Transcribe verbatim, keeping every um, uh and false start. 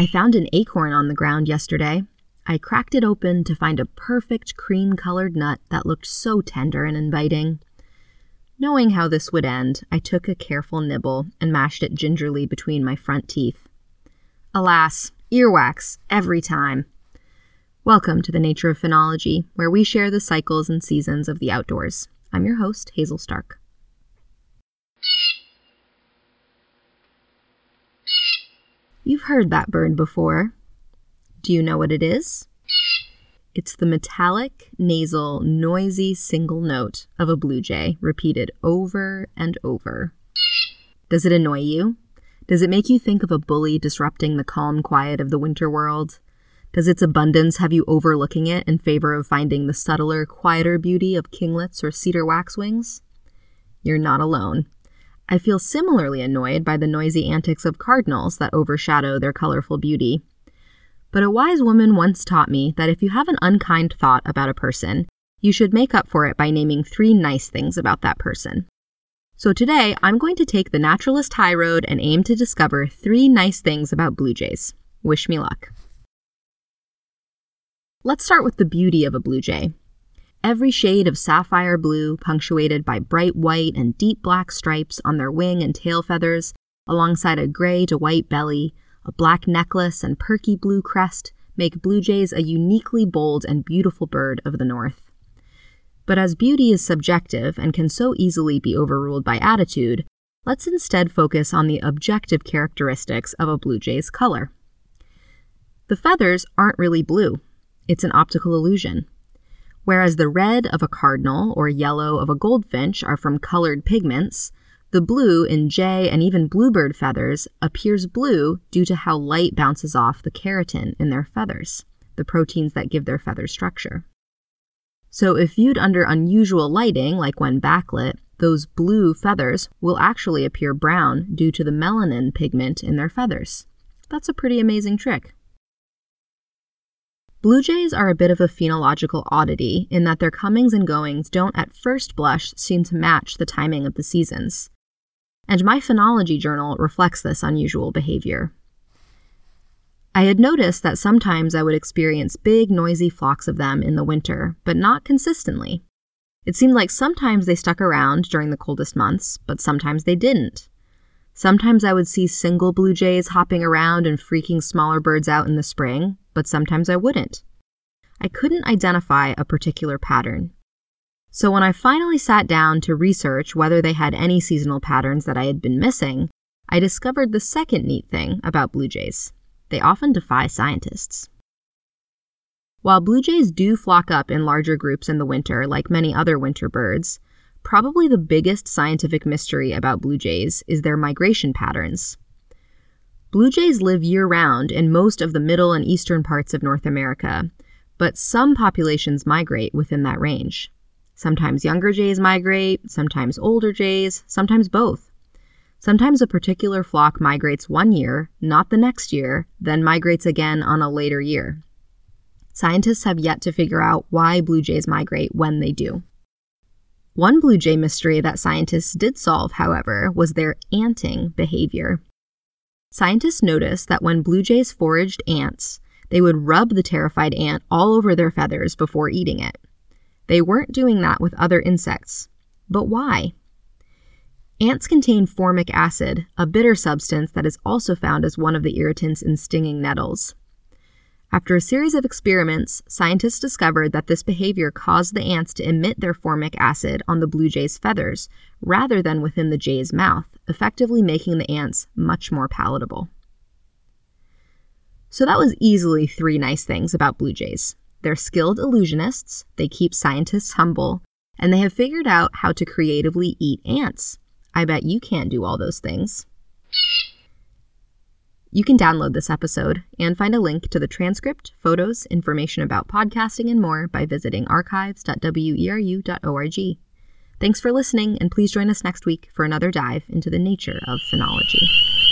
I found an acorn on the ground yesterday. I cracked it open to find a perfect cream-colored nut that looked so tender and inviting. Knowing how this would end, I took a careful nibble and mashed it gingerly between my front teeth. Alas, earwax, every time. Welcome to the Nature of Phenology, where we share the cycles and seasons of the outdoors. I'm your host, Hazel Stark. You've heard that bird before. Do you know what it is? It's the metallic, nasal, noisy single note of a blue jay, repeated over and over. Does it annoy you? Does it make you think of a bully disrupting the calm quiet of the winter world? Does its abundance have you overlooking it in favor of finding the subtler, quieter beauty of kinglets or cedar waxwings? You're not alone. I feel similarly annoyed by the noisy antics of cardinals that overshadow their colorful beauty. But a wise woman once taught me that if you have an unkind thought about a person, you should make up for it by naming three nice things about that person. So today, I'm going to take the naturalist high road and aim to discover three nice things about blue jays. Wish me luck. Let's start with the beauty of a blue jay. Every shade of sapphire blue, punctuated by bright white and deep black stripes on their wing and tail feathers, alongside a gray to white belly, a black necklace and perky blue crest make blue jays a uniquely bold and beautiful bird of the north. But as beauty is subjective and can so easily be overruled by attitude, let's instead focus on the objective characteristics of a blue jay's color. The feathers aren't really blue. It's an optical illusion. Whereas the red of a cardinal or yellow of a goldfinch are from colored pigments, the blue in jay and even bluebird feathers appears blue due to how light bounces off the keratin in their feathers, the proteins that give their feathers structure. So if viewed under unusual lighting, like when backlit, those blue feathers will actually appear brown due to the melanin pigment in their feathers. That's a pretty amazing trick. Blue jays are a bit of a phenological oddity in that their comings and goings don't at first blush seem to match the timing of the seasons. And my phenology journal reflects this unusual behavior. I had noticed that sometimes I would experience big, noisy flocks of them in the winter, but not consistently. It seemed like sometimes they stuck around during the coldest months, but sometimes they didn't. Sometimes I would see single blue jays hopping around and freaking smaller birds out in the spring, but sometimes I wouldn't. I couldn't identify a particular pattern. So when I finally sat down to research whether they had any seasonal patterns that I had been missing, I discovered the second neat thing about blue jays. They often defy scientists. While blue jays do flock up in larger groups in the winter, like many other winter birds, probably the biggest scientific mystery about blue jays is their migration patterns. Blue jays live year-round in most of the middle and eastern parts of North America, but some populations migrate within that range. Sometimes younger jays migrate, sometimes older jays, sometimes both. Sometimes a particular flock migrates one year, not the next year, then migrates again on a later year. Scientists have yet to figure out why blue jays migrate when they do. One blue jay mystery that scientists did solve, however, was their anting behavior. Scientists noticed that when blue jays foraged ants, they would rub the terrified ant all over their feathers before eating it. They weren't doing that with other insects. But why? Ants contain formic acid, a bitter substance that is also found as one of the irritants in stinging nettles. After a series of experiments, scientists discovered that this behavior caused the ants to emit their formic acid on the blue jay's feathers rather than within the jay's mouth, effectively making the ants much more palatable. So that was easily three nice things about blue jays. They're skilled illusionists, they keep scientists humble, and they have figured out how to creatively eat ants. I bet you can't do all those things. You can download this episode and find a link to the transcript, photos, information about podcasting, and more by visiting archives dot w e r u dot org. Thanks for listening, and please join us next week for another dive into the nature of phenology.